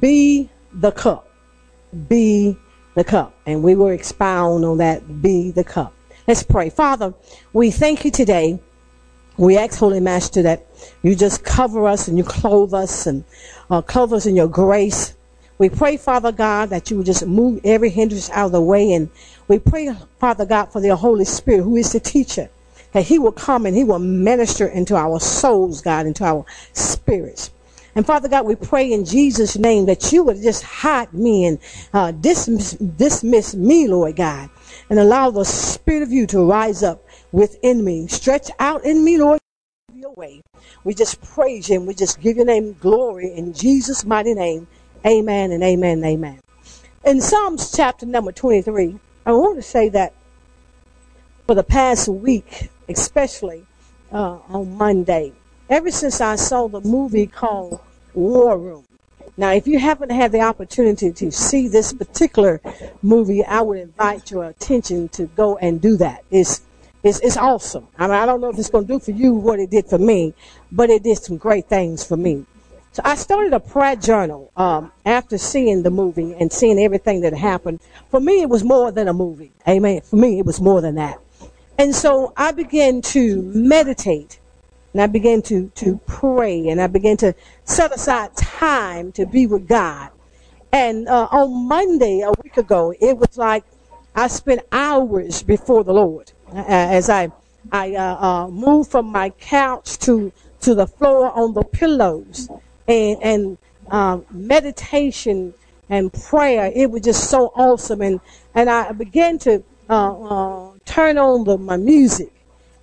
Be the cup. Be the cup. And we will expound on that. Be the cup. Let's pray. Father, we thank you today. We ask, Holy Master, that you just cover us and you clothe us and clothe us in your grace. We pray, Father God, that you would just move every hindrance out of the way. And we pray, Father God, for the Holy Spirit, who is the teacher, that he will come and he will minister into our souls, God, into our spirits. And Father God, we pray in Jesus' name that you would just hide me and dismiss me, Lord God, and allow the Spirit of you to rise up within me. Stretch out in me, Lord, your way. We just praise you and we just give your name glory in Jesus' mighty name. Amen and amen and amen. In Psalms chapter number 23, I want to say that for the past week, especially on Monday, ever since I saw the movie called War Room. Now, if you haven't had the opportunity to see this particular movie, I would invite your attention to go and do that. It's awesome. I mean, I don't know if it's going to do for you what it did for me, but it did some great things for me. So I started a prayer journal after seeing the movie and seeing everything that happened. For me, it was more than a movie. Amen. For me, it was more than that. And so I began to meditate. And I began to pray, and I began to set aside time to be with God. And on Monday, a week ago, it was like I spent hours before the Lord as I moved from my couch to the floor on the pillows and meditation and prayer. It was just so awesome. And I began to turn on my music.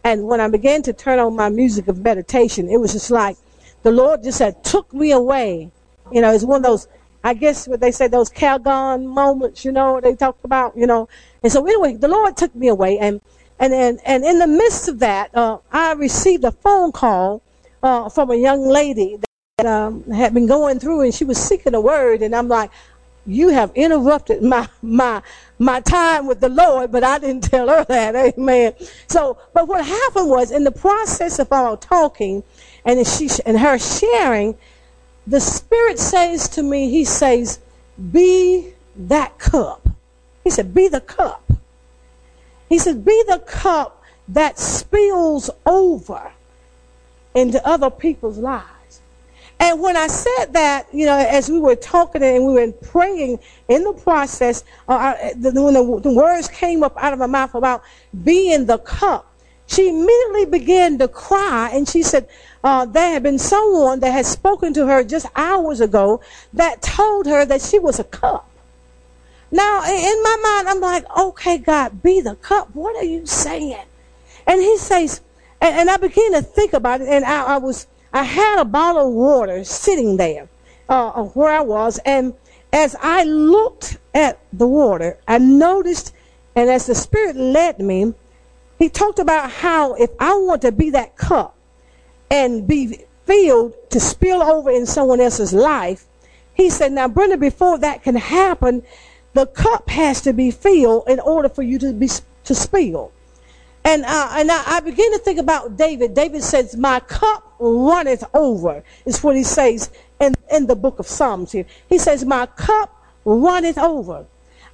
And when I began to turn on my music of meditation, it was just like the Lord just had took me away. You know, it's one of those, I guess what they say, those Calgon moments, you know, they talk about, you know. And so anyway, the Lord took me away. And in the midst of that, I received a phone call from a young lady that had been going through, and she was seeking a word. And I'm like, you have interrupted my time with the Lord, but I didn't tell her that. Amen. So, but what happened was, in the process of our talking and her sharing, the Spirit says to me, he says, be that cup. He said, be the cup. He said, be the cup that spills over into other people's lives. And when I said that, you know, as we were talking and we were praying in the process, when the words came up out of my mouth about being the cup, she immediately began to cry. And she said, there had been someone that had spoken to her just hours ago that told her that she was a cup. Now, in my mind, I'm like, okay, God, be the cup. What are you saying? And he says, and I began to think about it, and I had a bottle of water sitting there where I was, and as I looked at the water, I noticed, and as the Spirit led me, he talked about how if I want to be that cup and be filled to spill over in someone else's life, he said, now, Brenda, before that can happen, the cup has to be filled in order for you to spill. And I begin to think about David. David says, my cup runneth over, is what he says in the book of Psalms here. He says, my cup runneth over.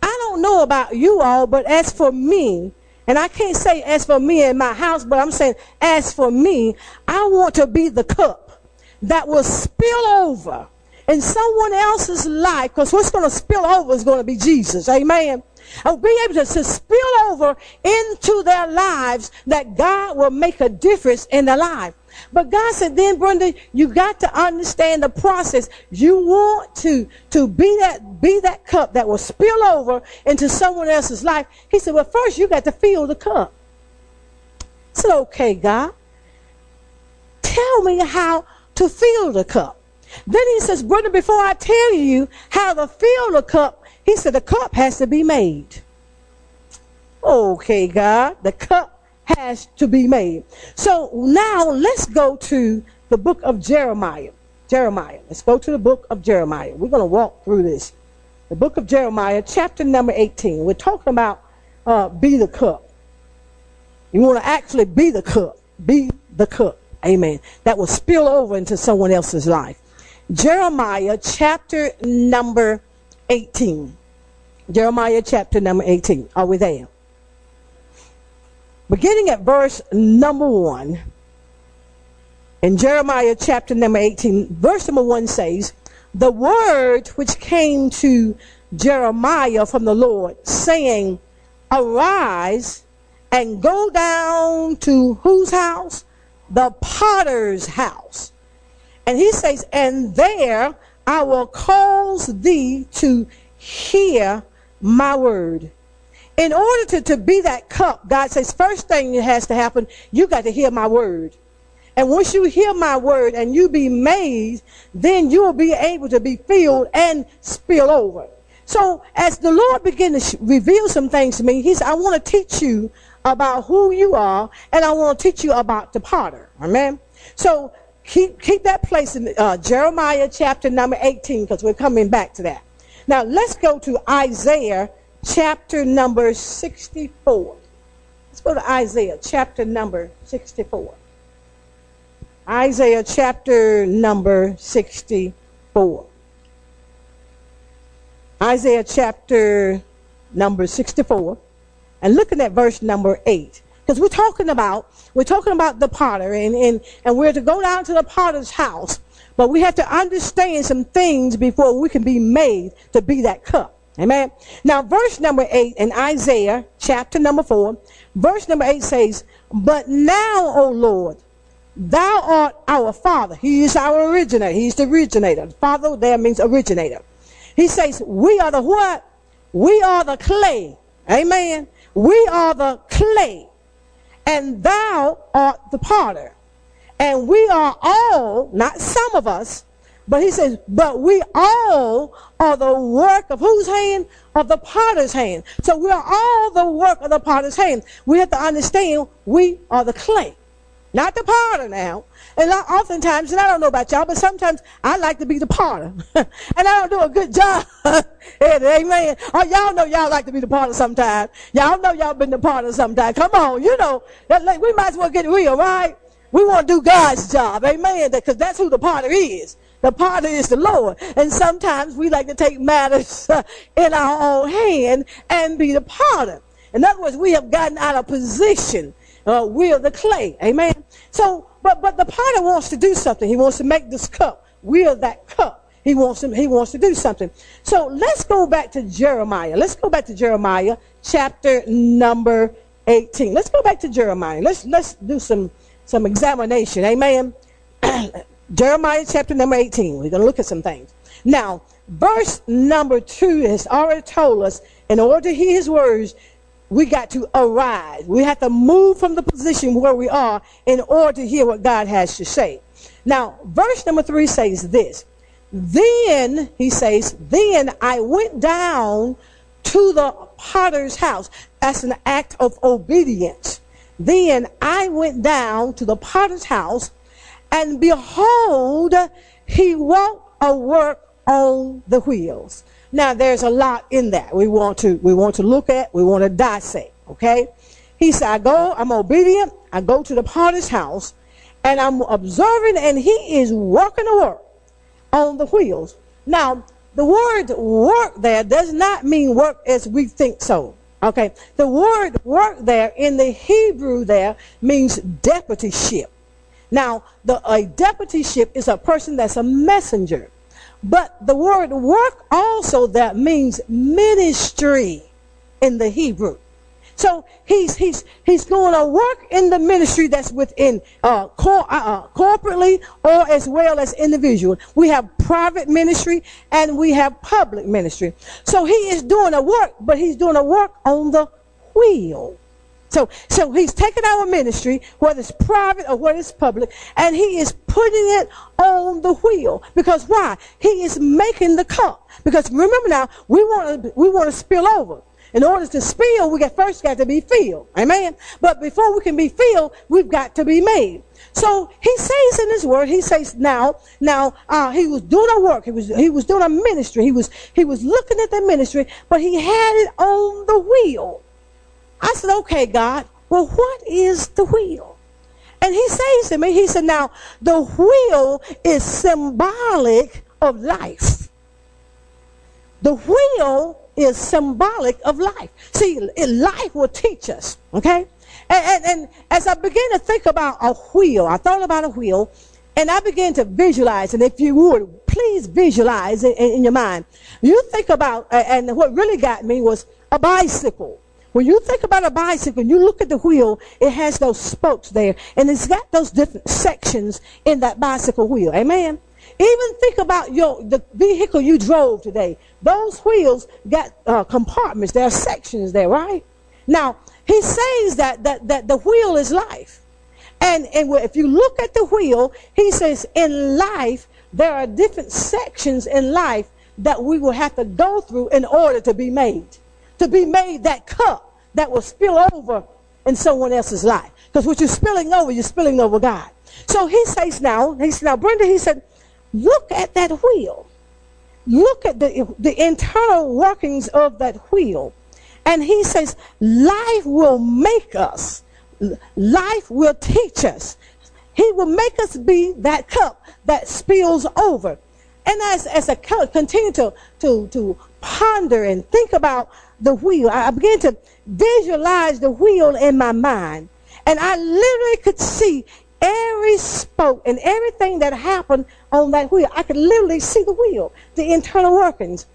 I don't know about you all, but as for me, and I can't say as for me in my house, but I'm saying as for me, I want to be the cup that will spill over in someone else's life, because what's going to spill over is going to be Jesus. Amen. I'll be able to spill over into their lives that God will make a difference in their life. But God said, then, Brenda, you got to understand the process. You want to be that cup that will spill over into someone else's life. He said, well, first you got to fill the cup. I said, okay, God, tell me how to fill the cup. Then he says, Brenda, before I tell you how to fill the cup, he said, the cup has to be made. Okay, God, the cup has to be made. So now let's go to the book of Jeremiah. Let's go to the book of Jeremiah. We're going to walk through this. The book of Jeremiah, chapter number 18. We're talking about be the cup. You want to actually be the cup. Be the cup. Amen. That will spill over into someone else's life. Jeremiah chapter number 18. Jeremiah chapter number 18. Are we there? Beginning at verse number 1. In Jeremiah chapter number 18, verse number 1 says, "The word which came to Jeremiah from the Lord, saying, Arise and go down to whose house? The potter's house." And he says, "And there I will cause thee to hear my word." In order to be that cup, God says, first thing that has to happen, you got to hear my word. And once you hear my word and you be made, then you will be able to be filled and spill over. So as the Lord began to reveal some things to me, he said, I want to teach you about who you are, and I want to teach you about the potter. Amen. So keep that place in Jeremiah chapter number 18, because we're coming back to that. Now let's go to Isaiah chapter number 64. Let's go to Isaiah chapter number 64. Isaiah chapter number 64. Isaiah chapter number 64, and looking at verse number 8, because we're talking about the potter, and we're to go down to the potter's house, but we have to understand some things before we can be made to be that cup. Amen. Now, verse number 8 in Isaiah chapter number 4, verse number 8 says, "But now, O Lord, thou art our Father." He is our originator. He's the originator. Father there means originator. He says, "We are the what? We are the clay." Amen. We are the clay, and thou art the potter. And we are all, not some of us, but he says, but we all are the work of whose hand? Of the potter's hand. So we are all the work of the potter's hand. We have to understand we are the clay, not the potter now. And oftentimes, and I don't know about y'all, but sometimes I like to be the potter. And I don't do a good job. Amen. Oh, y'all know y'all like to be the potter sometimes. Y'all know y'all been the potter sometimes. Come on, you know. We might as well get real, right? We want to do God's job. Amen. Because that's who the potter is. The potter is the Lord. And sometimes we like to take matters in our own hand and be the potter. In other words, we have gotten out of position. We are the clay. Amen. So, but the potter wants to do something. He wants to make this cup. We are that cup. He wants to do something. So let's go back to Jeremiah. Let's go back to Jeremiah chapter number 18. Let's go back to Jeremiah. Let's do some examination. Amen. Jeremiah chapter number 18. We're going to look at some things. Now, verse number 2 has already told us, in order to hear his words, we got to arise. We have to move from the position where we are in order to hear what God has to say. Now, verse number 3 says this. Then, he says, then I went down to the potter's house. That's an act of obedience. Then I went down to the potter's house, and behold, he wrought a work on the wheels. Now, there's a lot in that we want to look at, we want to dissect, okay? He said, I'm obedient, I go to the potter's house, and I'm observing, and he is working the work on the wheels. Now, the word work there does not mean work as we think so, okay? The word work there in the Hebrew there means deputyship. Now, a deputyship is a person that's a messenger. But the word work also that means ministry in the Hebrew. So he's going to work in the ministry that's within corporately or as well as individual. We have private ministry and we have public ministry. So he is doing a work, but he's doing a work on the wheel. So he's taking our ministry, whether it's private or whether it's public, and he is putting it on the wheel. Because why? He is making the cup. Because remember now, we want to spill over. In order to spill, we first got to be filled. Amen? But before we can be filled, we've got to be made. So he says in his word, he says now, he was doing a work. He was doing a ministry. He was looking at the ministry, but he had it on the wheel. I said, okay, God, well, what is the wheel? And he says to me, he said, now the wheel is symbolic of life. The wheel is symbolic of life. See, life will teach us, okay? And as I began to think about a wheel, I thought about a wheel, and I began to visualize, and if you would, please visualize in your mind. You think about, and what really got me was a bicycle. When you think about a bicycle, you look at the wheel, it has those spokes there, and it's got those different sections in that bicycle wheel. Amen? Even think about the vehicle you drove today. Those wheels got compartments. There are sections there, right? Now, he says that the wheel is life. And if you look at the wheel, he says in life, there are different sections in life that we will have to go through in order to be made. To be made that cup that will spill over in someone else's life. Because what you're spilling over God. So he says now, Brenda, he said, look at that wheel. Look at the internal workings of that wheel. And he says, life will make us. Life will teach us. He will make us be that cup that spills over. And as I continue to ponder and think about the wheel, I began to visualize the wheel in my mind. And I literally could see every spoke and everything that happened on that wheel. I could literally see the wheel, the internal workings.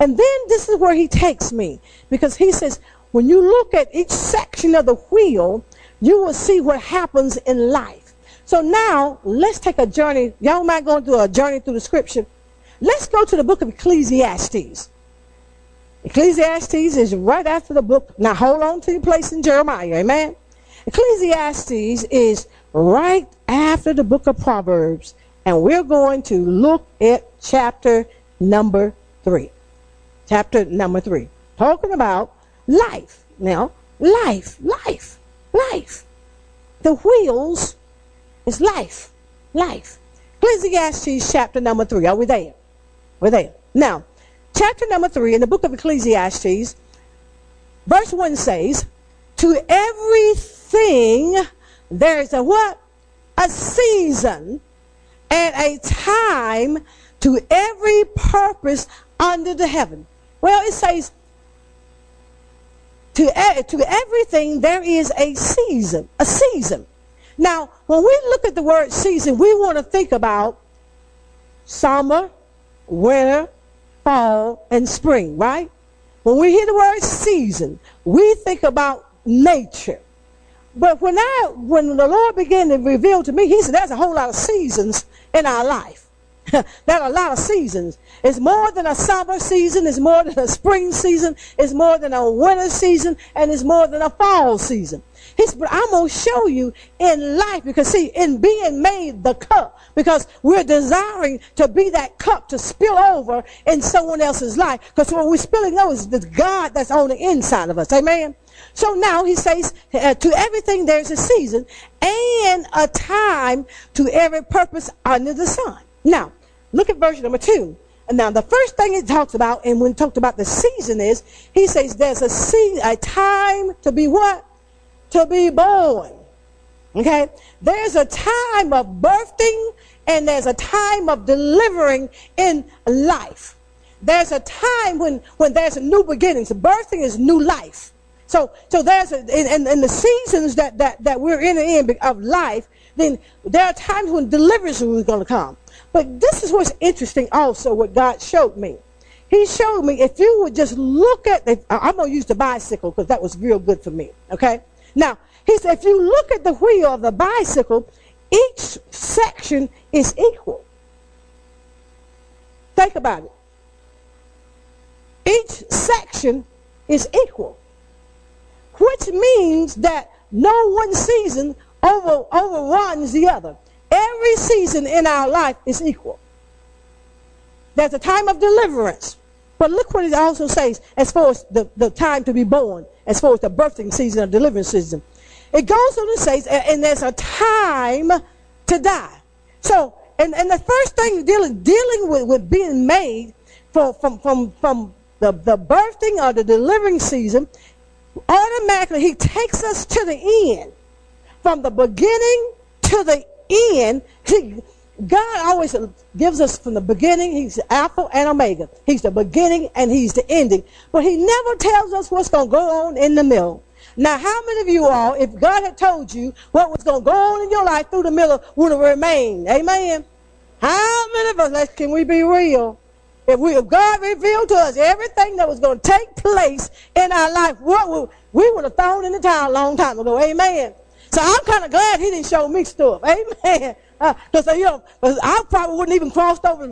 And then this is where he takes me, because he says, when you look at each section of the wheel, you will see what happens in life. So now let's take a journey. Y'all might go through a journey through the scripture. Let's go to the book of Ecclesiastes. Ecclesiastes is right after the book. Now hold on to your place in Jeremiah. Amen. Ecclesiastes is right after the book of Proverbs. And we're going to look at chapter number 3. Chapter number 3. Talking about life. Now, life. The wheels is life. Ecclesiastes chapter number 3. Are we there? We're there. Now, chapter number 3 in the book of Ecclesiastes, verse 1 says, to everything there is a what? A season and a time to every purpose under the heaven. Well, it says, to everything there is a season. A season. Now, when we look at the word season, we want to think about summer, winter, fall, and spring, right? When we hear the word season, we think about nature. But when the Lord began to reveal to me, he said, there's a whole lot of seasons in our life. There are a lot of seasons. It's more than a summer season. It's more than a spring season. It's more than a winter season. And it's more than a fall season. But I'm going to show you in life, because see, in being made the cup, because we're desiring to be that cup to spill over in someone else's life. Because when we're spilling over, it's the God that's on the inside of us. Amen. So now he says, to everything there's a season and a time to every purpose under the sun. Now, look at verse number 2. And now the first thing it talks about, and when it talked about the season is, he says there's a time to be what? To be born. Okay? There's a time of birthing and there's a time of delivering in life. There's a time when there's a new beginning. So birthing is new life. So there's in the seasons that we're in of life, then there are times when deliverance is going to come. But this is what's interesting also, what God showed me. He showed me, if you would just look at, I'm going to use the bicycle because that was real good for me, okay? Now, he said, if you look at the wheel of the bicycle, each section is equal. Think about it. Each section is equal, which means that no one season overruns the other. Every season in our life is equal. There's a time of deliverance. But look what it also says as far as the time to be born, as far as the birthing season or deliverance season. It goes on and says, and there's a time to die. So, and the first thing dealing with being made from the birthing or the delivering season, automatically he takes us to the end. From the beginning to the end. God always gives us from the beginning. He's Alpha and Omega. He's the beginning and he's the ending. But he never tells us what's going to go on in the middle. Now, how many of you all, if God had told you what was going to go on in your life through the middle, would have remained? Amen. How many of us, can we be real? If God revealed to us everything that was going to take place in our life, we would have thrown in the towel a long time ago. Amen. So I'm kind of glad he didn't show me stuff. Amen. Because I probably wouldn't even crossed over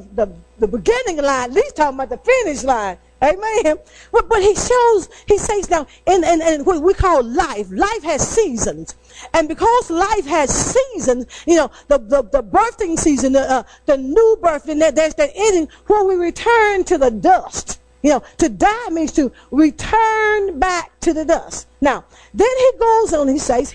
the beginning line, at least talking about the finish line. Amen. But he says now, in what we call life has seasons. And because life has seasons, the birthing season, the new birth, and there's that ending where we return to the dust. To die means to return back to the dust. Now, then he goes on, he says,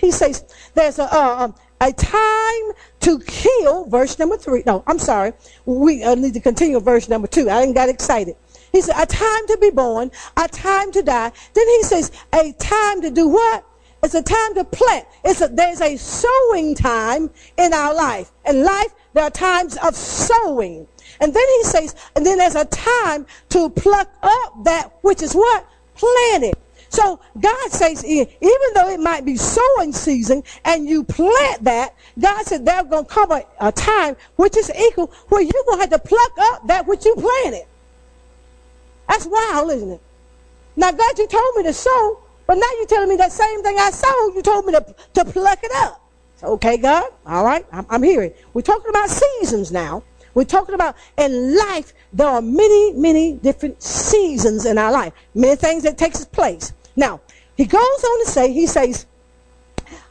there's a time to kill, verse number 3. No, I'm sorry. We need to continue verse number 2. I didn't got excited. He said, a time to be born, a time to die. Then he says, a time to do what? It's a time to plant. There's a sowing time in our life. In life, there are times of sowing. And then he says, and then there's a time to pluck up that which is what? Planted. So God says, even though it might be sowing season and you plant that, God said there's going to come a time which is equal where you're going to have to pluck up that which you planted. That's wild, isn't it? Now, God, you told me to sow, but now you're telling me that same thing I sowed, you told me to pluck it up. Okay, God, all right, I'm hearing. We're talking about seasons now. We're talking about in life, there are many, many different seasons in our life, many things that takes place. Now, he goes on to say, he says,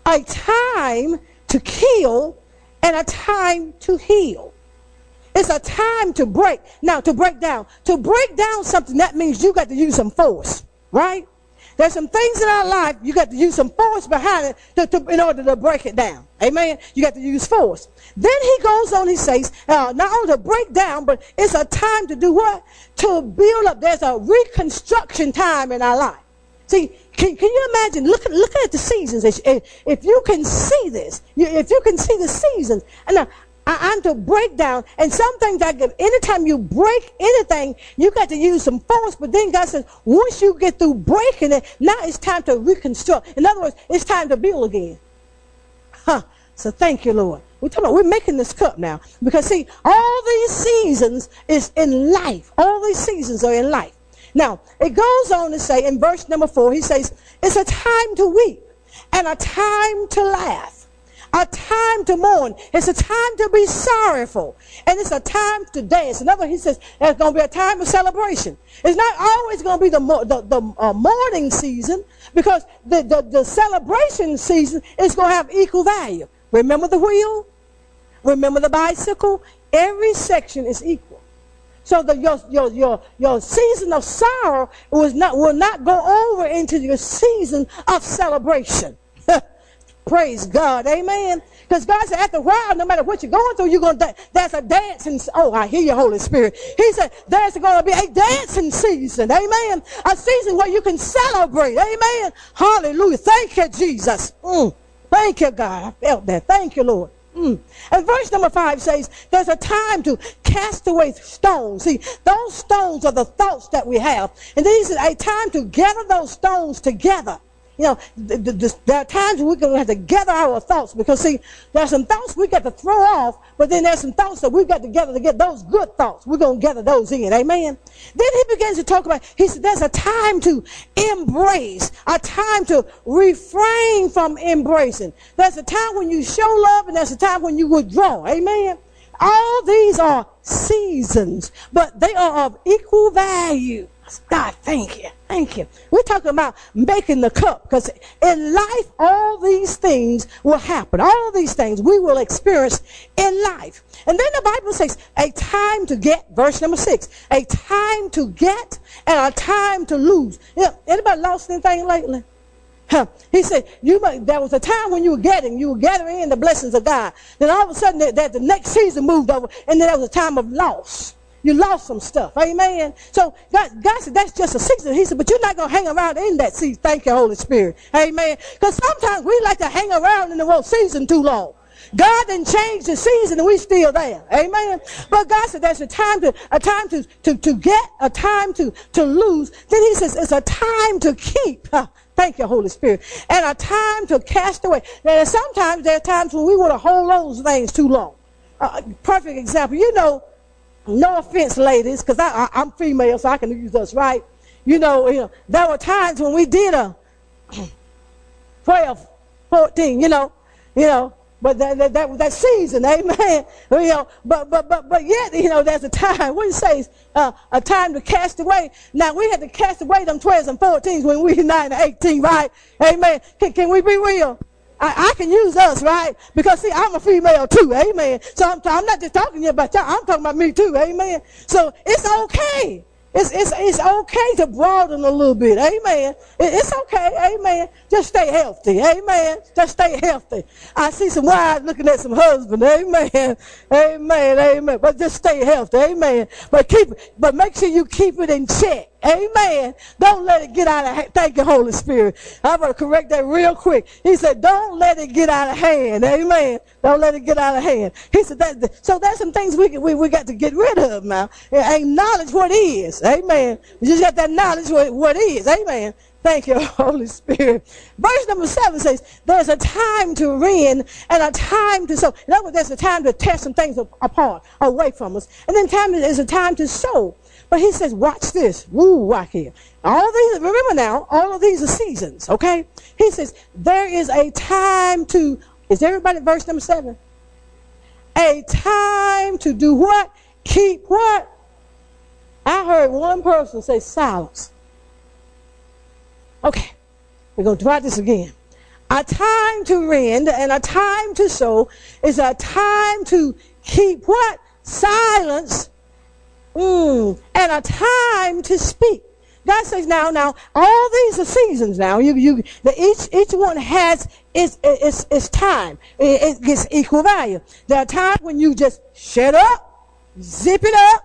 a time to kill and a time to heal. It's a time to break. Now, to break down. To break down something, that means you got to use some force, right? There's some things in our life, you got to use some force behind it in order to break it down. Amen? You got to use force. Then he goes on, he says, not only to break down, but it's a time to do what? To build up. There's a reconstruction time in our life. See, can you imagine looking at the seasons? If you can see this, if you can see the seasons, and now, I'm to break down, and some things anytime you break anything, you got to use some force, but then God says, once you get through breaking it, now it's time to reconstruct. In other words, it's time to build again. So thank you, Lord. We're making this cup now, because see, all these seasons is in life. All these seasons are in life. Now, it goes on to say, in verse number 4, he says, it's a time to weep and a time to laugh. A time to mourn. It's a time to be sorrowful. And it's a time to dance. Another, he says, there's going to be a time of celebration. It's not always going to be the mourning season, because the celebration season is going to have equal value. Remember the wheel? Remember the bicycle? Every section is equal. So your season of sorrow will not go over into your season of celebration. Praise God, amen. Because God said, after a while, no matter what you're going through, you're going to there's a dancing. Oh, I hear you, Holy Spirit. He said, there's going to be a dancing season, amen. A season where you can celebrate, amen. Hallelujah. Thank you, Jesus. Thank you, God. I felt that. Thank you, Lord. And verse number 5 says, there's a time to cast away stones. See, those stones are the thoughts that we have. And this is a time to gather those stones together. There are times we're going to have to gather our thoughts, because, see, there's some thoughts we got to throw off, but then there's some thoughts that we've got to gather to get those good thoughts. We're going to gather those in, amen? Then he begins to talk about, he said, there's a time to embrace, a time to refrain from embracing. There's a time when you show love, and there's a time when you withdraw, amen? All these are seasons, but they are of equal value. God, thank you. Thank you. We're talking about making the cup, because in life, all these things will happen. All these things we will experience in life. And then the Bible says a time to get, verse number 6, a time to get and a time to lose. Anybody lost anything lately? He said, there was a time when you were gathering in the blessings of God. Then all of a sudden the next season moved over, and then there was a time of loss. You lost some stuff. Amen. So God said, that's just a season. He said, but you're not going to hang around in that season. Thank you, Holy Spirit. Amen. Because sometimes we like to hang around in the wrong season too long. God didn't change the season and we still there. Amen. But God said there's a time to get, a time to lose. Then he says it's a time to keep. Thank you, Holy Spirit. And a time to cast away. Now, sometimes there are times when we want to hold those things too long. Perfect example. You know, no offense, ladies, because I'm female, so I can use us, right? You know, there were times when we did a 12, 14, you know, but that season, amen. You know, but yet, you know, there's a time. What it says, a time to cast away. Now we had to cast away them 12s and 14s when we were 9 and 18, right? Amen. Can we be real? I can use us, right? Because see, I'm a female too, amen. So I'm not just talking about y'all. I'm talking about me too, amen. So it's okay. It's okay to broaden a little bit, amen. It's okay, amen. Just stay healthy, amen. Just stay healthy. I see some wives looking at some husbands, amen, amen, amen. But just stay healthy, amen. But make sure you keep it in check, amen. Don't let it get out of hand. Thank you, Holy Spirit. I'm gonna correct that real quick. He said, "Don't let it get out of hand," amen. Don't let it get out of hand. He said that. So there's some things we got to get rid of now. Acknowledge what is. Amen. You just got that knowledge what is. Amen. Thank you, Holy Spirit. Verse number 7 says, there's a time to rend and a time to sow. In other words, there's a time to tear some things apart, away from us. And then time is a time to sow. But he says, watch this. Ooh, right here. All these, remember now, all of these are seasons, okay? He says, there is a time to, is everybody at verse number 7? A time to do what? Keep what? I heard one person say silence. Okay, we're going to try this again. A time to rend and a time to sow is a time to keep what? Silence. And a time to speak. God says now, all these are seasons now. Each one has its time. It gets equal value. There are times when you just shut up, zip it up.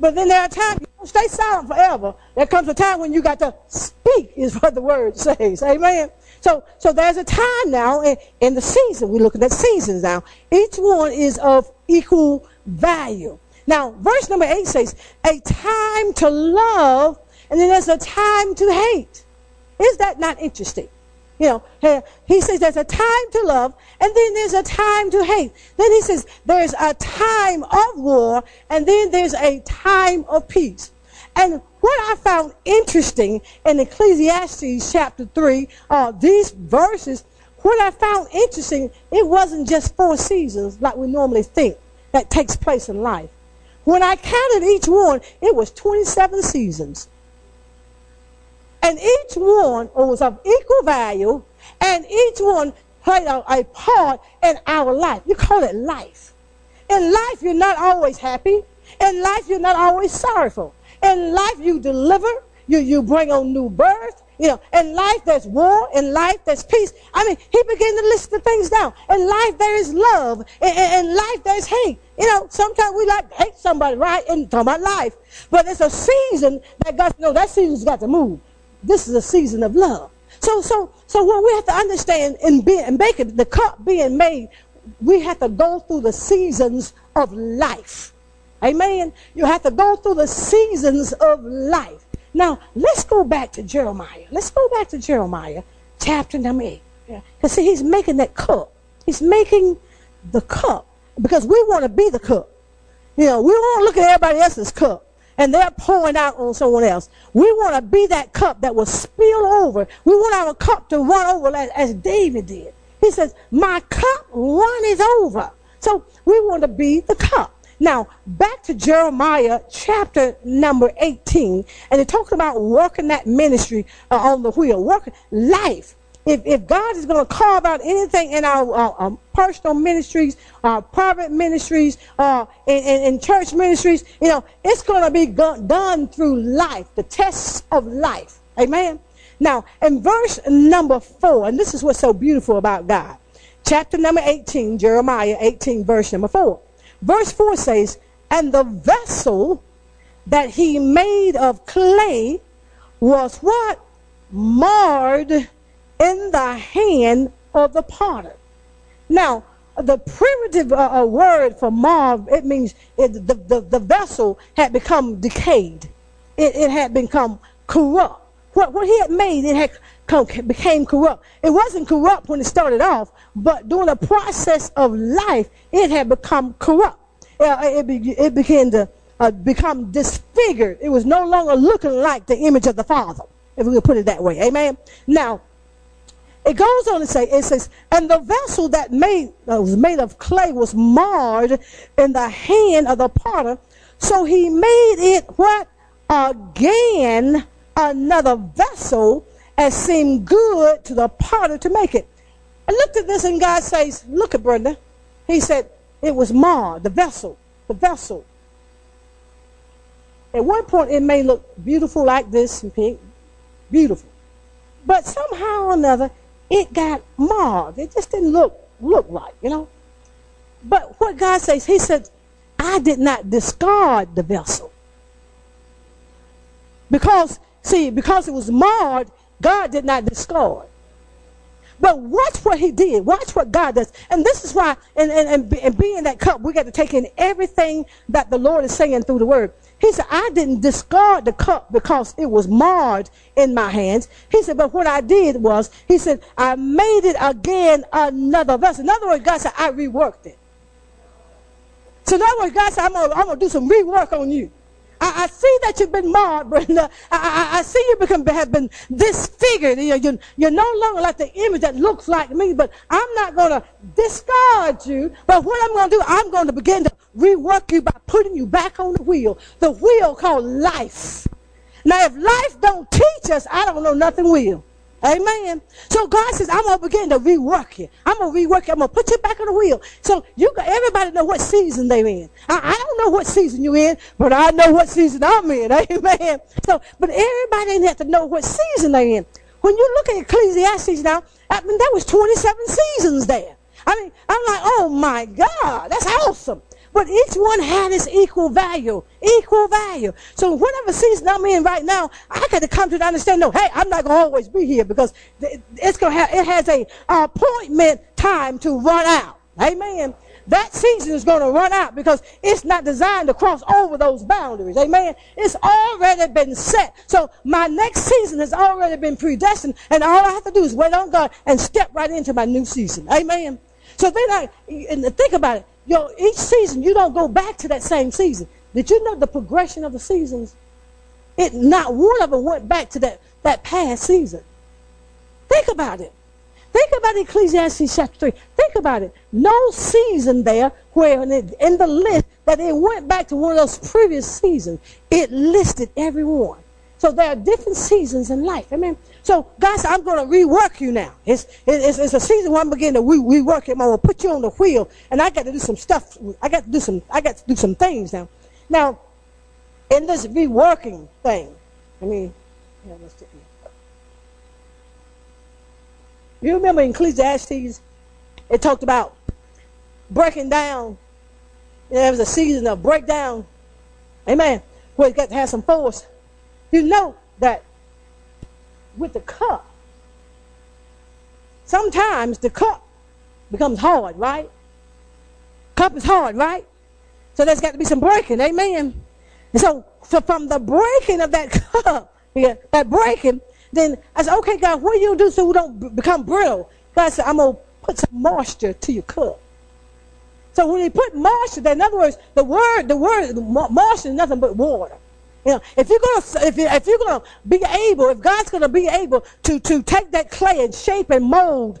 But then there are times you don't stay silent forever. There comes a time when you got to speak, is what the word says. Amen. So there's a time now in the season. We're looking at seasons now. Each one is of equal value. Now, verse number 8 says, a time to love, and then there's a time to hate. Is that not interesting? You know, he says there's a time to love, and then there's a time to hate. Then he says there's a time of war, and then there's a time of peace. And what I found interesting in Ecclesiastes chapter 3, these verses, what I found interesting, it wasn't just 4 seasons like we normally think that takes place in life. When I counted each one, it was 27 seasons. And each one was of equal value, and each one played a part in our life. You call it life. In life, you're not always happy. In life, you're not always sorrowful. In life, you deliver. You bring on new birth. You know, in life, there's war. In life, there's peace. I mean, he began to list the things down. In life, there is love. In life, there's hate. You know, sometimes we like to hate somebody, right? And talking about life. But it's a season that God's, no, that season's got to move. This is a season of love. So what we have to understand in baking, the cup being made, we have to go through the seasons of life. Amen? You have to go through the seasons of life. Now, let's go back to Jeremiah. Let's go back to Jeremiah chapter number 8. Because see, he's making that cup. He's making the cup because we want to be the cup. You know, we don't look at everybody else's cup. And they're pouring out on someone else. We want to be that cup that will spill over. We want our cup to run over as David did. He says, my cup runneth over. So we want to be the cup. Now, back to Jeremiah chapter number 18. And they're talking about working that ministry on the wheel. Working life. If God is going to carve out anything in our personal ministries, our private ministries, in church ministries, you know, it's going to be done through life, the tests of life. Amen. Now, in verse number 4, and this is what's so beautiful about God. Chapter number 18, Jeremiah 18, verse number 4. Verse 4 says, and the vessel that he made of clay was what? Marred in the hand of the potter. Now, the primitive word for marred, it means the vessel had become decayed. It had become corrupt. What he had made, it had became corrupt. It wasn't corrupt when it started off, but during the process of life, it had become corrupt. It began to become disfigured. It was no longer looking like the image of the Father, if we could put it that way. Amen? Now, it goes on to say, it says, and the vessel that was made of clay was marred in the hand of the potter, so he made it what? Again, another vessel, as seemed good to the potter to make it. I looked at this and God says, look at Brenda. He said, it was marred, the vessel. At one point it may look beautiful like this, you think, beautiful. But somehow or another, it got marred. It just didn't look right, you know. But what God says, he said, I did not discard the vessel. Because it was marred, God did not discard. But watch what he did. Watch what God does. And this is why, and being that cup, we got to take in everything that the Lord is saying through the word. He said, I didn't discard the cup because it was marred in my hands. He said, but what I did was, he said, I made it again another vessel. In other words, God said, I reworked it. So in other words, God said, I'm going to do some rework on you. I see that you've been marred, Brenda. I see you have been disfigured. You're no longer like the image that looks like me, but I'm not going to discard you. But what I'm going to do, I'm going to begin to rework you by putting you back on the wheel called life. Now, if life don't teach us, I don't know nothing will. Amen. So God says, I'm going to begin to rework you. I'm going to put you back on the wheel. So everybody know what season they're in. I don't know what season you're in, but I know what season I'm in. Amen. So, but everybody has to know what season they're in. When you look at Ecclesiastes now, I mean, there was 27 seasons there. I mean, I'm like, oh my God, that's awesome. But each one had its equal value. So whatever season I'm in right now, I got to come to the understanding, no, hey, I'm not going to always be here because it has an appointment time to run out. Amen. That season is going to run out because it's not designed to cross over those boundaries. Amen. It's already been set. So my next season has already been predestined, and all I have to do is wait on God and step right into my new season. Amen. So then think about it. Each season, you don't go back to that same season. Did you know the progression of the seasons? Not one of them went back to that past season. Think about it. Think about Ecclesiastes chapter 3. Think about it. No season there where in the list that it went back to one of those previous seasons. It listed everyone. So there are different seasons in life. Amen. So God said, I'm going to rework you now. It's a season where I'm beginning to rework him. I'm going to put you on the wheel, and I got to do some stuff. I got to do some things now. Now, in this reworking thing, let's take it. You remember in Ecclesiastes, it talked about breaking down. There was a season of breakdown. Amen. Where you got to have some force. You know that. With the cup, sometimes the cup becomes hard, right? Cup is hard, right? So there's got to be some breaking, amen? And so from the breaking of that cup, then I said, okay, God, what are you going to do so we don't become brittle? God said, I'm going to put some moisture to your cup. So when you put moisture, in other words, the word moisture is nothing but water. You know, if God's gonna be able to take that clay and shape and mold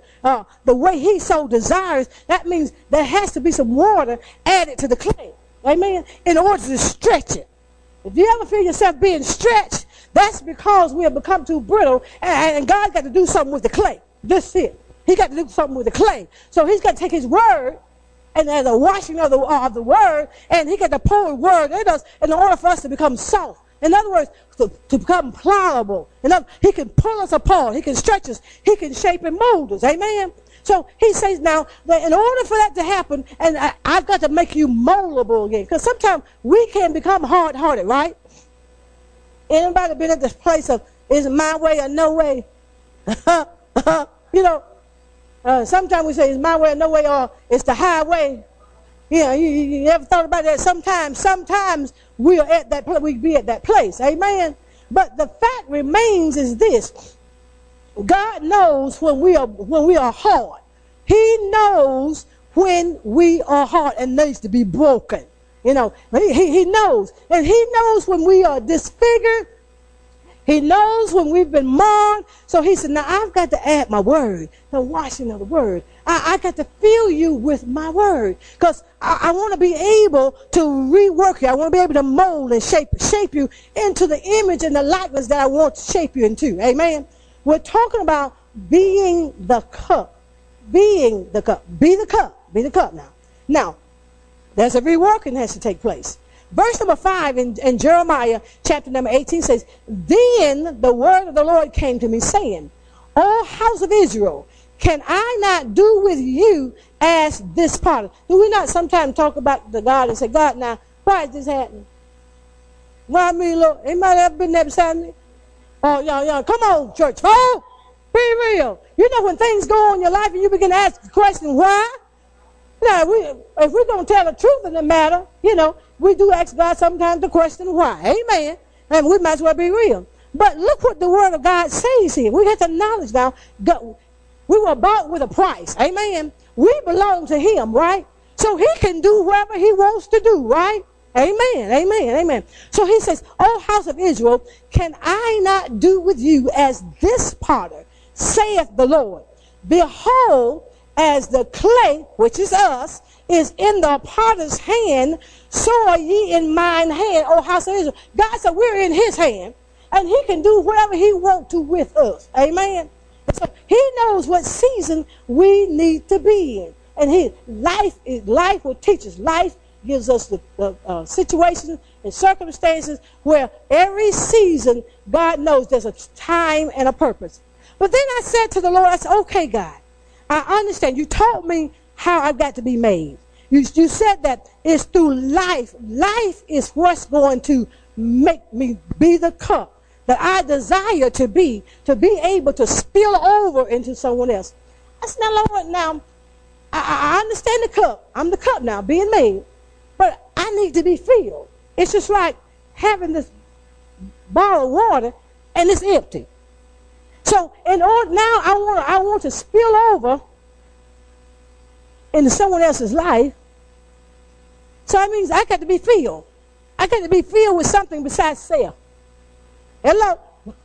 the way He so desires, that means there has to be some water added to the clay, amen, in order to stretch it. If you ever feel yourself being stretched, that's because we have become too brittle, and God's got to do something with the clay. That's it. He got to do something with the clay. So He's got to take His word. And there's a washing of the word, and He got to pour word in us in order for us to become soft. In other words, to become pliable. He can pull us apart. He can stretch us. He can shape and mold us. Amen? So He says now, that in order for that to happen, and I've got to make you moldable again. Because sometimes we can become hard-hearted, right? Anybody been at this place of, is it my way or no way? Sometimes we say it's my way or no way, or it's the highway. Yeah, you ever thought about that? Sometimes we'll be at that place. Amen. But the fact remains is this: God knows when we are hard. He knows when we are hard and needs to be broken. You know, he knows, and he knows when we are disfigured. He knows when we've been marred. So he said, now I've got to add my word, the washing of the word. I got to fill you with my word, because I want to be able to rework you. I want to be able to mold and shape you into the image and the likeness that I want to shape you into. Amen. We're talking about being the cup. Being the cup. Be the cup. Be the cup now. Now, there's a reworking that has to take place. Verse number 5 in Jeremiah chapter number 18 says, Then the word of the Lord came to me, saying, O house of Israel, can I not do with you as this potter? Do we not sometimes talk about the God and say, God, now, why is this happening? Why me, Lord? Anybody ever been there beside me? Oh, y'all, come on, church. Oh, be real. You know when things go on in your life and you begin to ask the question, why? Now, if we're going to tell the truth in the matter, you know, we do ask God sometimes the question why. Amen. And we might as well be real. But look what the word of God says here. We have to acknowledge now, God, we were bought with a price. Amen. We belong to him, right? So he can do whatever he wants to do, right? Amen. Amen. Amen. So he says, O house of Israel, can I not do with you as this potter, saith the Lord? Behold, as the clay, which is us, is in the potter's hand, so are ye in mine hand, O house of Israel. God said we're in his hand, and he can do whatever he wants to with us. Amen. So he knows what season we need to be in. And life will teach us. Life gives us the situations and circumstances where every season God knows there's a time and a purpose. But then I said to the Lord, I said, okay, God, I understand. You taught me how I've got to be made. You said that it's through life. Life is what's going to make me be the cup that I desire to be able to spill over into someone else. I said, now, Lord, now, I understand the cup. I'm the cup now, being made. But I need to be filled. It's just like having this bottle of water and it's empty. So in order, now I want to spill over into someone else's life. So that means I got to be filled. I got to be filled with something besides self. Hello.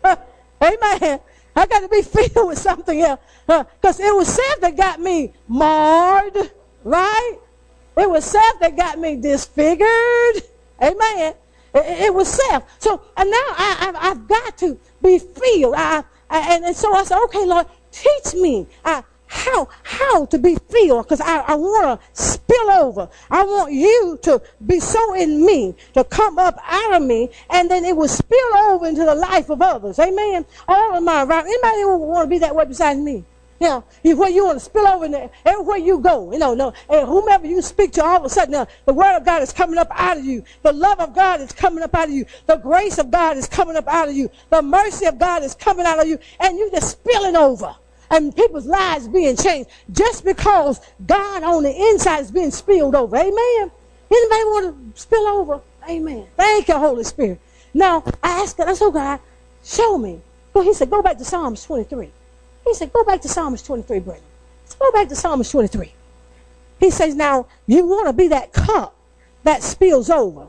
Amen. I got to be filled with something else. Because it was self that got me marred, right? It was self that got me disfigured. Amen. It was self. So and now I've got to be filled. And so I said, okay, Lord, teach me how to be filled, because I want to spill over. I want you to be so in me, to come up out of me, and then it will spill over into the life of others. Amen. All of my around. Anybody want to be that way besides me? Yeah. You know, where you want to spill over and everywhere you go. You know, no, and whomever you speak to, all of a sudden, the word of God is coming up out of you. The love of God is coming up out of you. The grace of God is coming up out of you. The mercy of God is coming out of you. And you're just spilling over. And people's lives being changed just because God on the inside is being spilled over. Amen. Anybody want to spill over? Amen. Thank you, Holy Spirit. Now, I asked God, I said, oh, God, show me. Well, he said, go back to Psalms 23. He said, go back to Psalms 23, brother. Go back to Psalms 23. He says, now, you want to be that cup that spills over,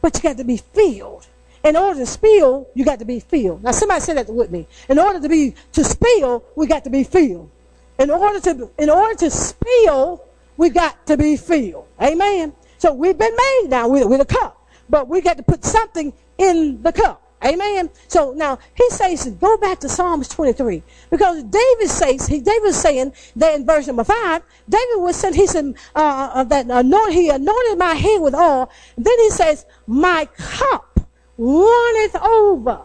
but you got to be filled. In order to spill, you got to be filled. Now, somebody said that with me. In order to spill, we got to be filled. In order to spill, we got to be filled. Amen. So we've been made now with a cup, but we got to put something in the cup. Amen. So now he says, go back to Psalms 23, because David was saying that in verse number 5, David was saying, he said he anointed my head with oil. Then he says, my cup runneth over.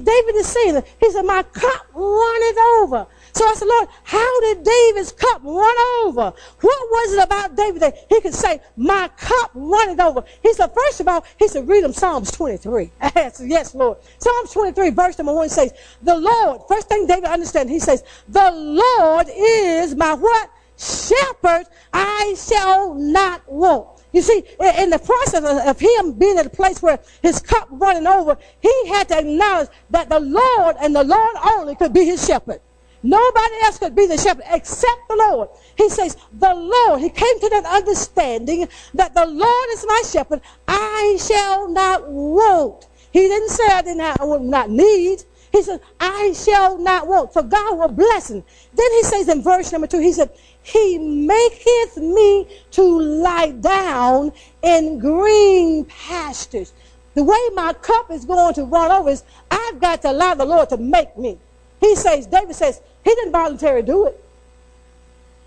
David is saying that. He said, my cup runneth over. So I said, Lord, how did David's cup run over? What was it about David that he could say, my cup runneth over? He said, first of all, he said, read him Psalms 23. I said, yes, Lord. Psalms 23, verse number 1 says, the Lord, first thing David understands, he says, the Lord is my what? Shepherd, I shall not want. You see, in the process of him being at a place where his cup running over, he had to acknowledge that the Lord and the Lord only could be his shepherd. Nobody else could be the shepherd except the Lord. He says, the Lord, he came to that understanding that the Lord is my shepherd, I shall not want. He didn't say I would not need. He said, I shall not want. So God will bless him. Then he says in verse number 2, he said, he maketh me to lie down in green pastures. The way my cup is going to run over is I've got to allow the Lord to make me. He says, David says, he didn't voluntarily do it.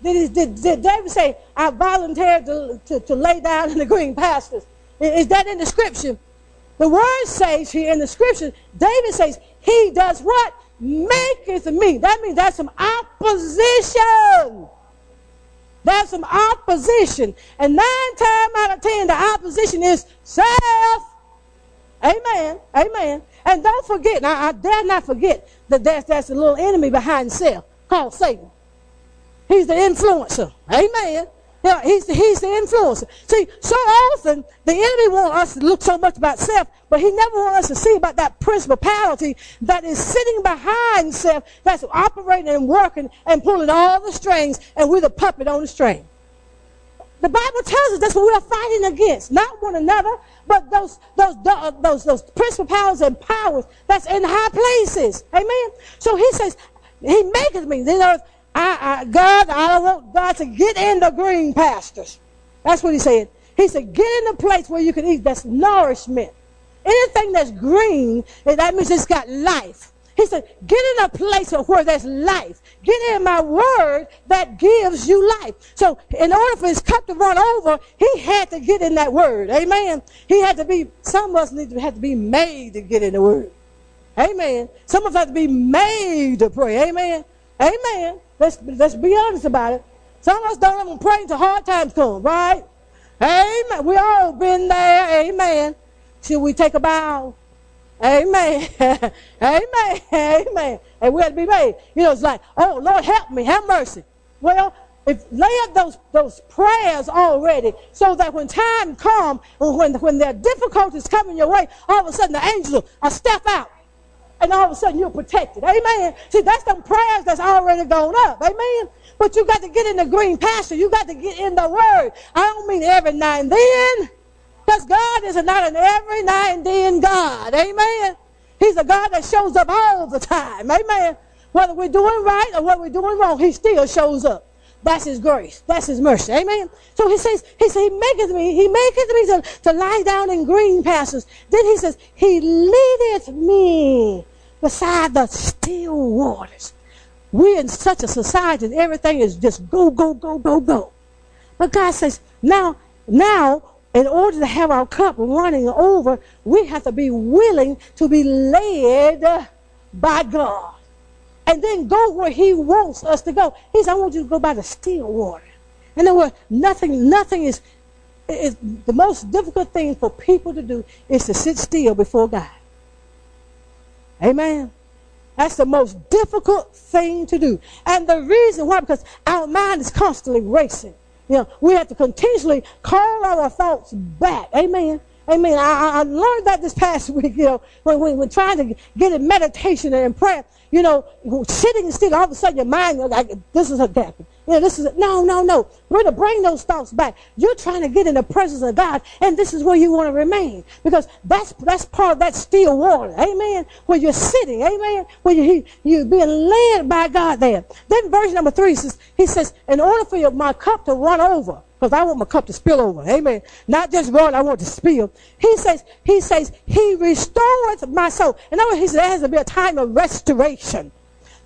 Did David say, I volunteered to lay down in the green pastures? Is that in the scripture? The word says here in the scripture, David says, he does what? Maketh me. That means that's some opposition. That's some opposition. And 9 times out of 10, the opposition is self. Amen. Amen. And don't forget, I dare not forget, that that's the little enemy behind self called Satan. He's the influencer. Amen. Yeah, he's the influencer. See, so often the enemy wants us to look so much about self, but he never wants us to see about that principality that is sitting behind self, that's operating and working and pulling all the strings, and we're the puppet on the string. The Bible tells us that's what we're fighting against, not one another, but those principalities and powers that's in high places. Amen. So he says, he maketh me. I want God to get in the green pastures. That's what he said. He said, get in the place where you can eat. That's nourishment. Anything that's green, that means it's got life. He said, get in a place where there's life. Get in my word that gives you life. So in order for his cup to run over, he had to get in that word. Amen. He had to be, some of us had to be made to get in the word. Amen. Some of us have to be made to pray. Amen. Amen. Let's be honest about it. Some of us don't even pray until hard times come, right? Amen. We all been there. Amen. Should we take a bow? Amen. Amen. Amen. And we had to be made. You know, it's like, oh, Lord, help me. Have mercy. Well, if lay up those prayers already so that when time comes, when there are difficulties coming your way, all of a sudden the angels will step out. And all of a sudden you're protected. Amen. See, that's them prayers that's already gone up. Amen. But you got to get in the green pasture. You got to get in the word. I don't mean every now and then. Because God is not an every now and then God. Amen. He's a God that shows up all the time. Amen. Whether we're doing right or what we're doing wrong, he still shows up. That's his grace. That's his mercy. Amen. So he says, he maketh me to lie down in green pastures. Then he says, he leadeth me beside the still waters. We're in such a society that everything is just go, go, go, go, go. But God says, now, in order to have our cup running over, we have to be willing to be led by God. And then go where he wants us to go. He says, I want you to go by the still water. In other words, nothing is the most difficult thing for people to do is to sit still before God. Amen. That's the most difficult thing to do. And the reason why, because our mind is constantly racing. You know, we have to continually call our thoughts back. Amen. Amen. I learned that this past week, you know, when trying to get in meditation and in prayer, you know, sitting still, all of a sudden your mind, like, this is a gap. You know, no. We're to bring those thoughts back. You're trying to get in the presence of God, and this is where you want to remain, because that's part of that still water. Amen. Where you're sitting. Amen. Where you're being led by God there. Then verse number 3 says, he says, in order for my cup to run over, because I want my cup to spill over. Amen. Not just run, I want to spill. He says, he restoreth my soul. In other words, he says, there has to be a time of restoration.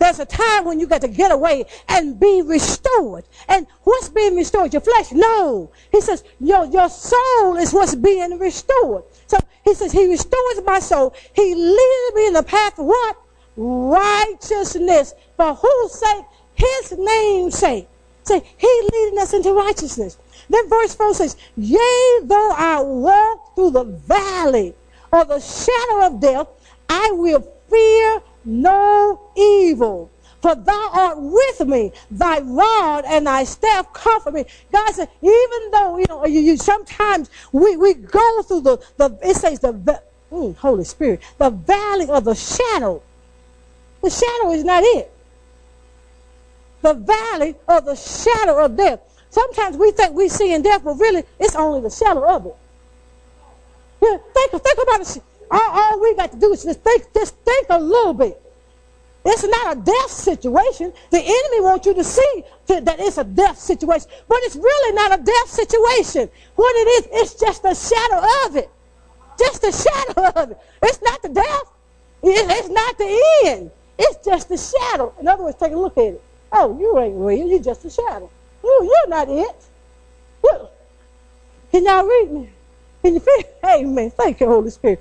There's a time when you got to get away and be restored. And what's being restored? Your flesh? No. He says, your soul is what's being restored. So he says, he restores my soul. He leads me in the path of what? Righteousness. For whose sake? His name's sake. See, he leading us into righteousness. Then verse 4 says, yea, though I walk through the valley or the shadow of death, I will fear no evil. For thou art with me, thy rod and thy staff comfort me. God said, even though, sometimes we go through the Holy Spirit, the valley or the shadow. The shadow is not it. The valley or the shadow of death. Sometimes we think we see in death, but really it's only the shadow of it. Yeah, think about it. All we got to do is just think a little bit. It's not a death situation. The enemy wants you to see that it's a death situation, but it's really not a death situation. What it is, it's just a shadow of it. Just a shadow of it. It's not the death. It's not the end. It's just a shadow. In other words, take a look at it. Oh, you ain't real. You're just a shadow. You're not it. Look. Can y'all read me? Can you feel? Amen. Thank you, Holy Spirit.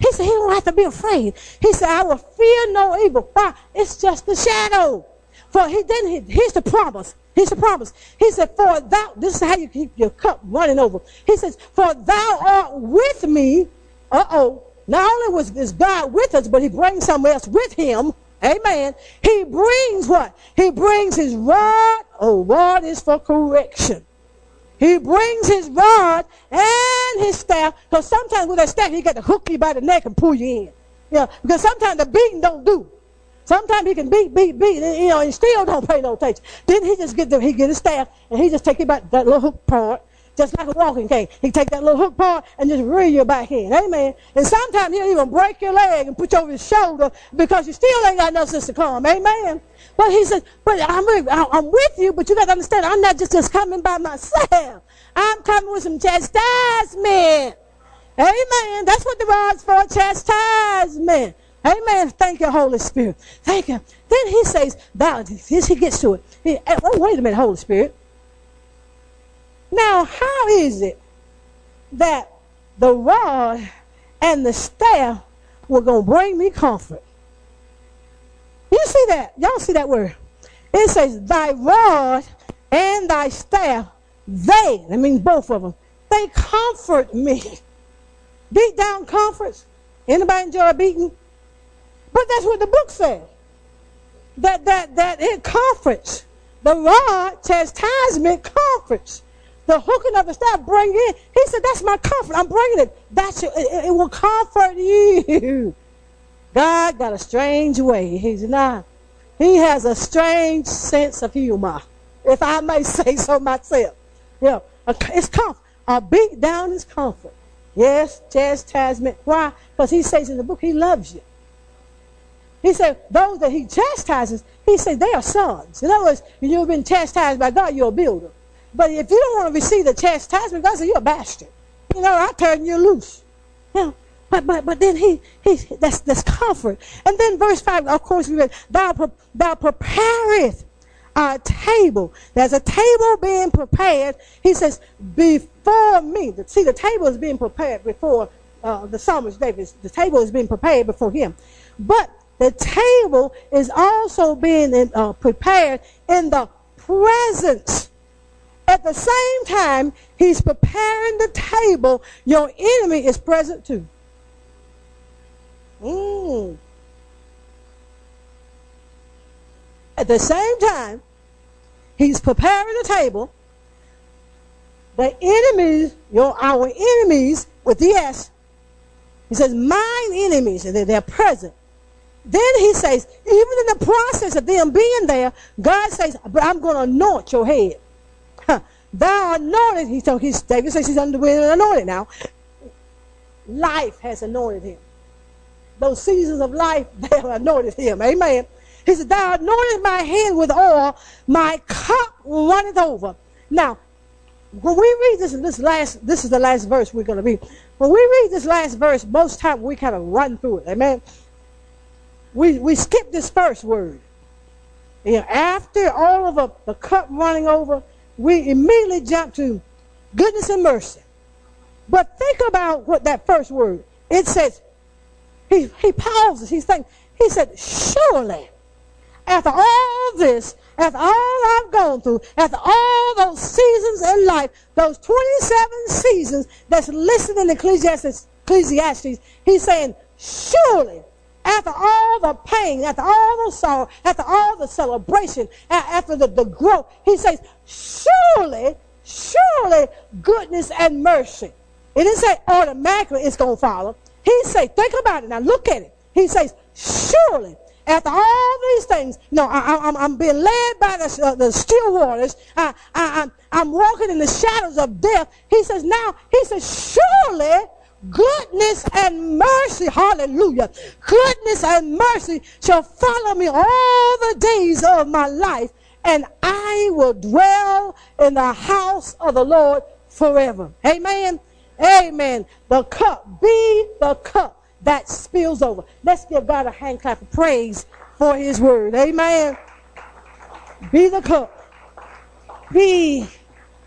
He said he don't have to be afraid. He said, I will fear no evil. Why? It's just the shadow. For here's the promise. Here's the promise. He said, for thou, this is how you keep your cup running over. He says, for thou art with me. Uh-oh. Not only is God with us, but he brings someone else with him. Amen. He brings what? He brings his rod. Oh, rod is for correction. He brings his rod and his staff. Because sometimes with that staff, he got to hook you by the neck and pull you in. Yeah, because sometimes the beating don't do. Sometimes he can beat, and still don't pay no attention. Then he get his staff and he just take you back that little hook part. Just like a walking cane. He take that little hook part and just reel you back in. Amen. And sometimes he'll even break your leg and put you over his shoulder because you still ain't got nothing to come. Amen. But he says, but I'm with you, but you got to understand, I'm not just coming by myself. I'm coming with some chastisement. Amen. That's what the rod's for, chastisement. Amen. Thank you, Holy Spirit. Thank you. Then he says, he gets to it. Wait a minute, Holy Spirit. Now, how is it that the rod and the staff were going to bring me comfort? You see that? Y'all see that word? It says, thy rod and thy staff, I mean both of them, they comfort me. Beat down comforts. Anybody enjoy beating? But that's what the book says. That it comforts. The rod, chastisement, comforts. The hooking of the staff, bring in. He said, that's my comfort. I'm bringing it. It will comfort you. God got a strange way. He has a strange sense of humor, if I may say so myself. Yeah, it's comfort. A beat down is comfort. Yes, chastisement. Why? Because he says in the book, he loves you. He said, those that he chastises, he said, they are sons. In other words, when you've been chastised by God, you're a builder. But if you don't want to receive the chastisement, God said, you're a bastard. I turn you loose. Yeah. But then that's comfort. And then verse 5, of course, we read, thou preparest a table. There's a table being prepared. He says, before me. See, the table is being prepared before the psalmist David. The table is being prepared before him. But the table is also being prepared in the presence. At the same time, he's preparing the table. Your enemy is present too. At the same time, he's preparing the table. The enemies, our enemies, with the S, he says, mine enemies, and they're present. Then he says, even in the process of them being there, God says, but I'm going to anoint your head. Thou anointed, David says he's underwent and anointed now. Life has anointed him. Those seasons of life, they have anointed him. Amen. He said, thou anointed my head with oil, my cup runneth over. Now, when we read this is the last verse we're going to read. When we read this last verse, most times we kind of run through it. Amen. we skip this first word. And after all of the cup running over, we immediately jump to goodness and mercy. But think about what that first word. It says, he pauses. He's thinking. He said, surely, after all this, after all I've gone through, after all those seasons in life, those 27 seasons that's listed in Ecclesiastes, he's saying, surely, after all the pain, after all the sorrow, after all the celebration, after the growth, he says, surely, goodness and mercy. It didn't say automatically it's going to follow. He says, think about it. Now look at it. He says, surely, after all these things, I'm being led by the still waters. I'm walking in the shadows of death. He says, surely, goodness and mercy, hallelujah, goodness and mercy shall follow me all the days of my life, and I will dwell in the house of the Lord forever. Amen. Amen. The cup, be the cup that spills over. Let's give God a hand clap of praise for his word. Amen. Be the cup. Be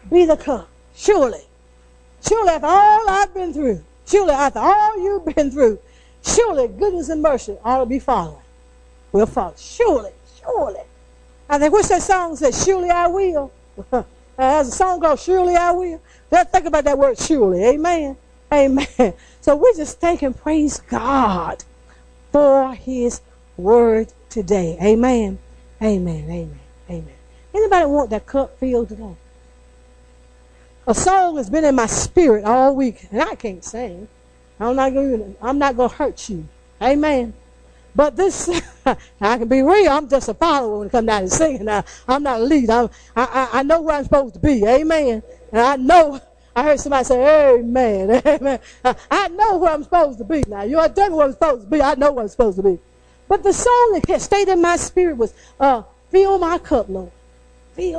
the cup. Surely after all I've been through, surely after all you've been through, surely goodness and mercy ought to be following. We'll follow. Surely. I think what's that song that says, surely I will? There's a song called Surely I Will. Let's think about that word surely. Amen. Amen. So we just thank and praise God for his word today. Amen. Amen. Amen. Amen. Anybody want that cup filled today? A song has been in my spirit all week, and I can't sing. I'm not going to hurt you. Amen. But this, I can be real. I'm just a follower when it comes down to singing. I'm not a leader. I know where I'm supposed to be. Amen. And I know. I heard somebody say, amen, amen. I know where I'm supposed to be now. You're telling me where I'm supposed to be. I know where I'm supposed to be. But the song that stayed in my spirit was, Fill My Cup, Lord.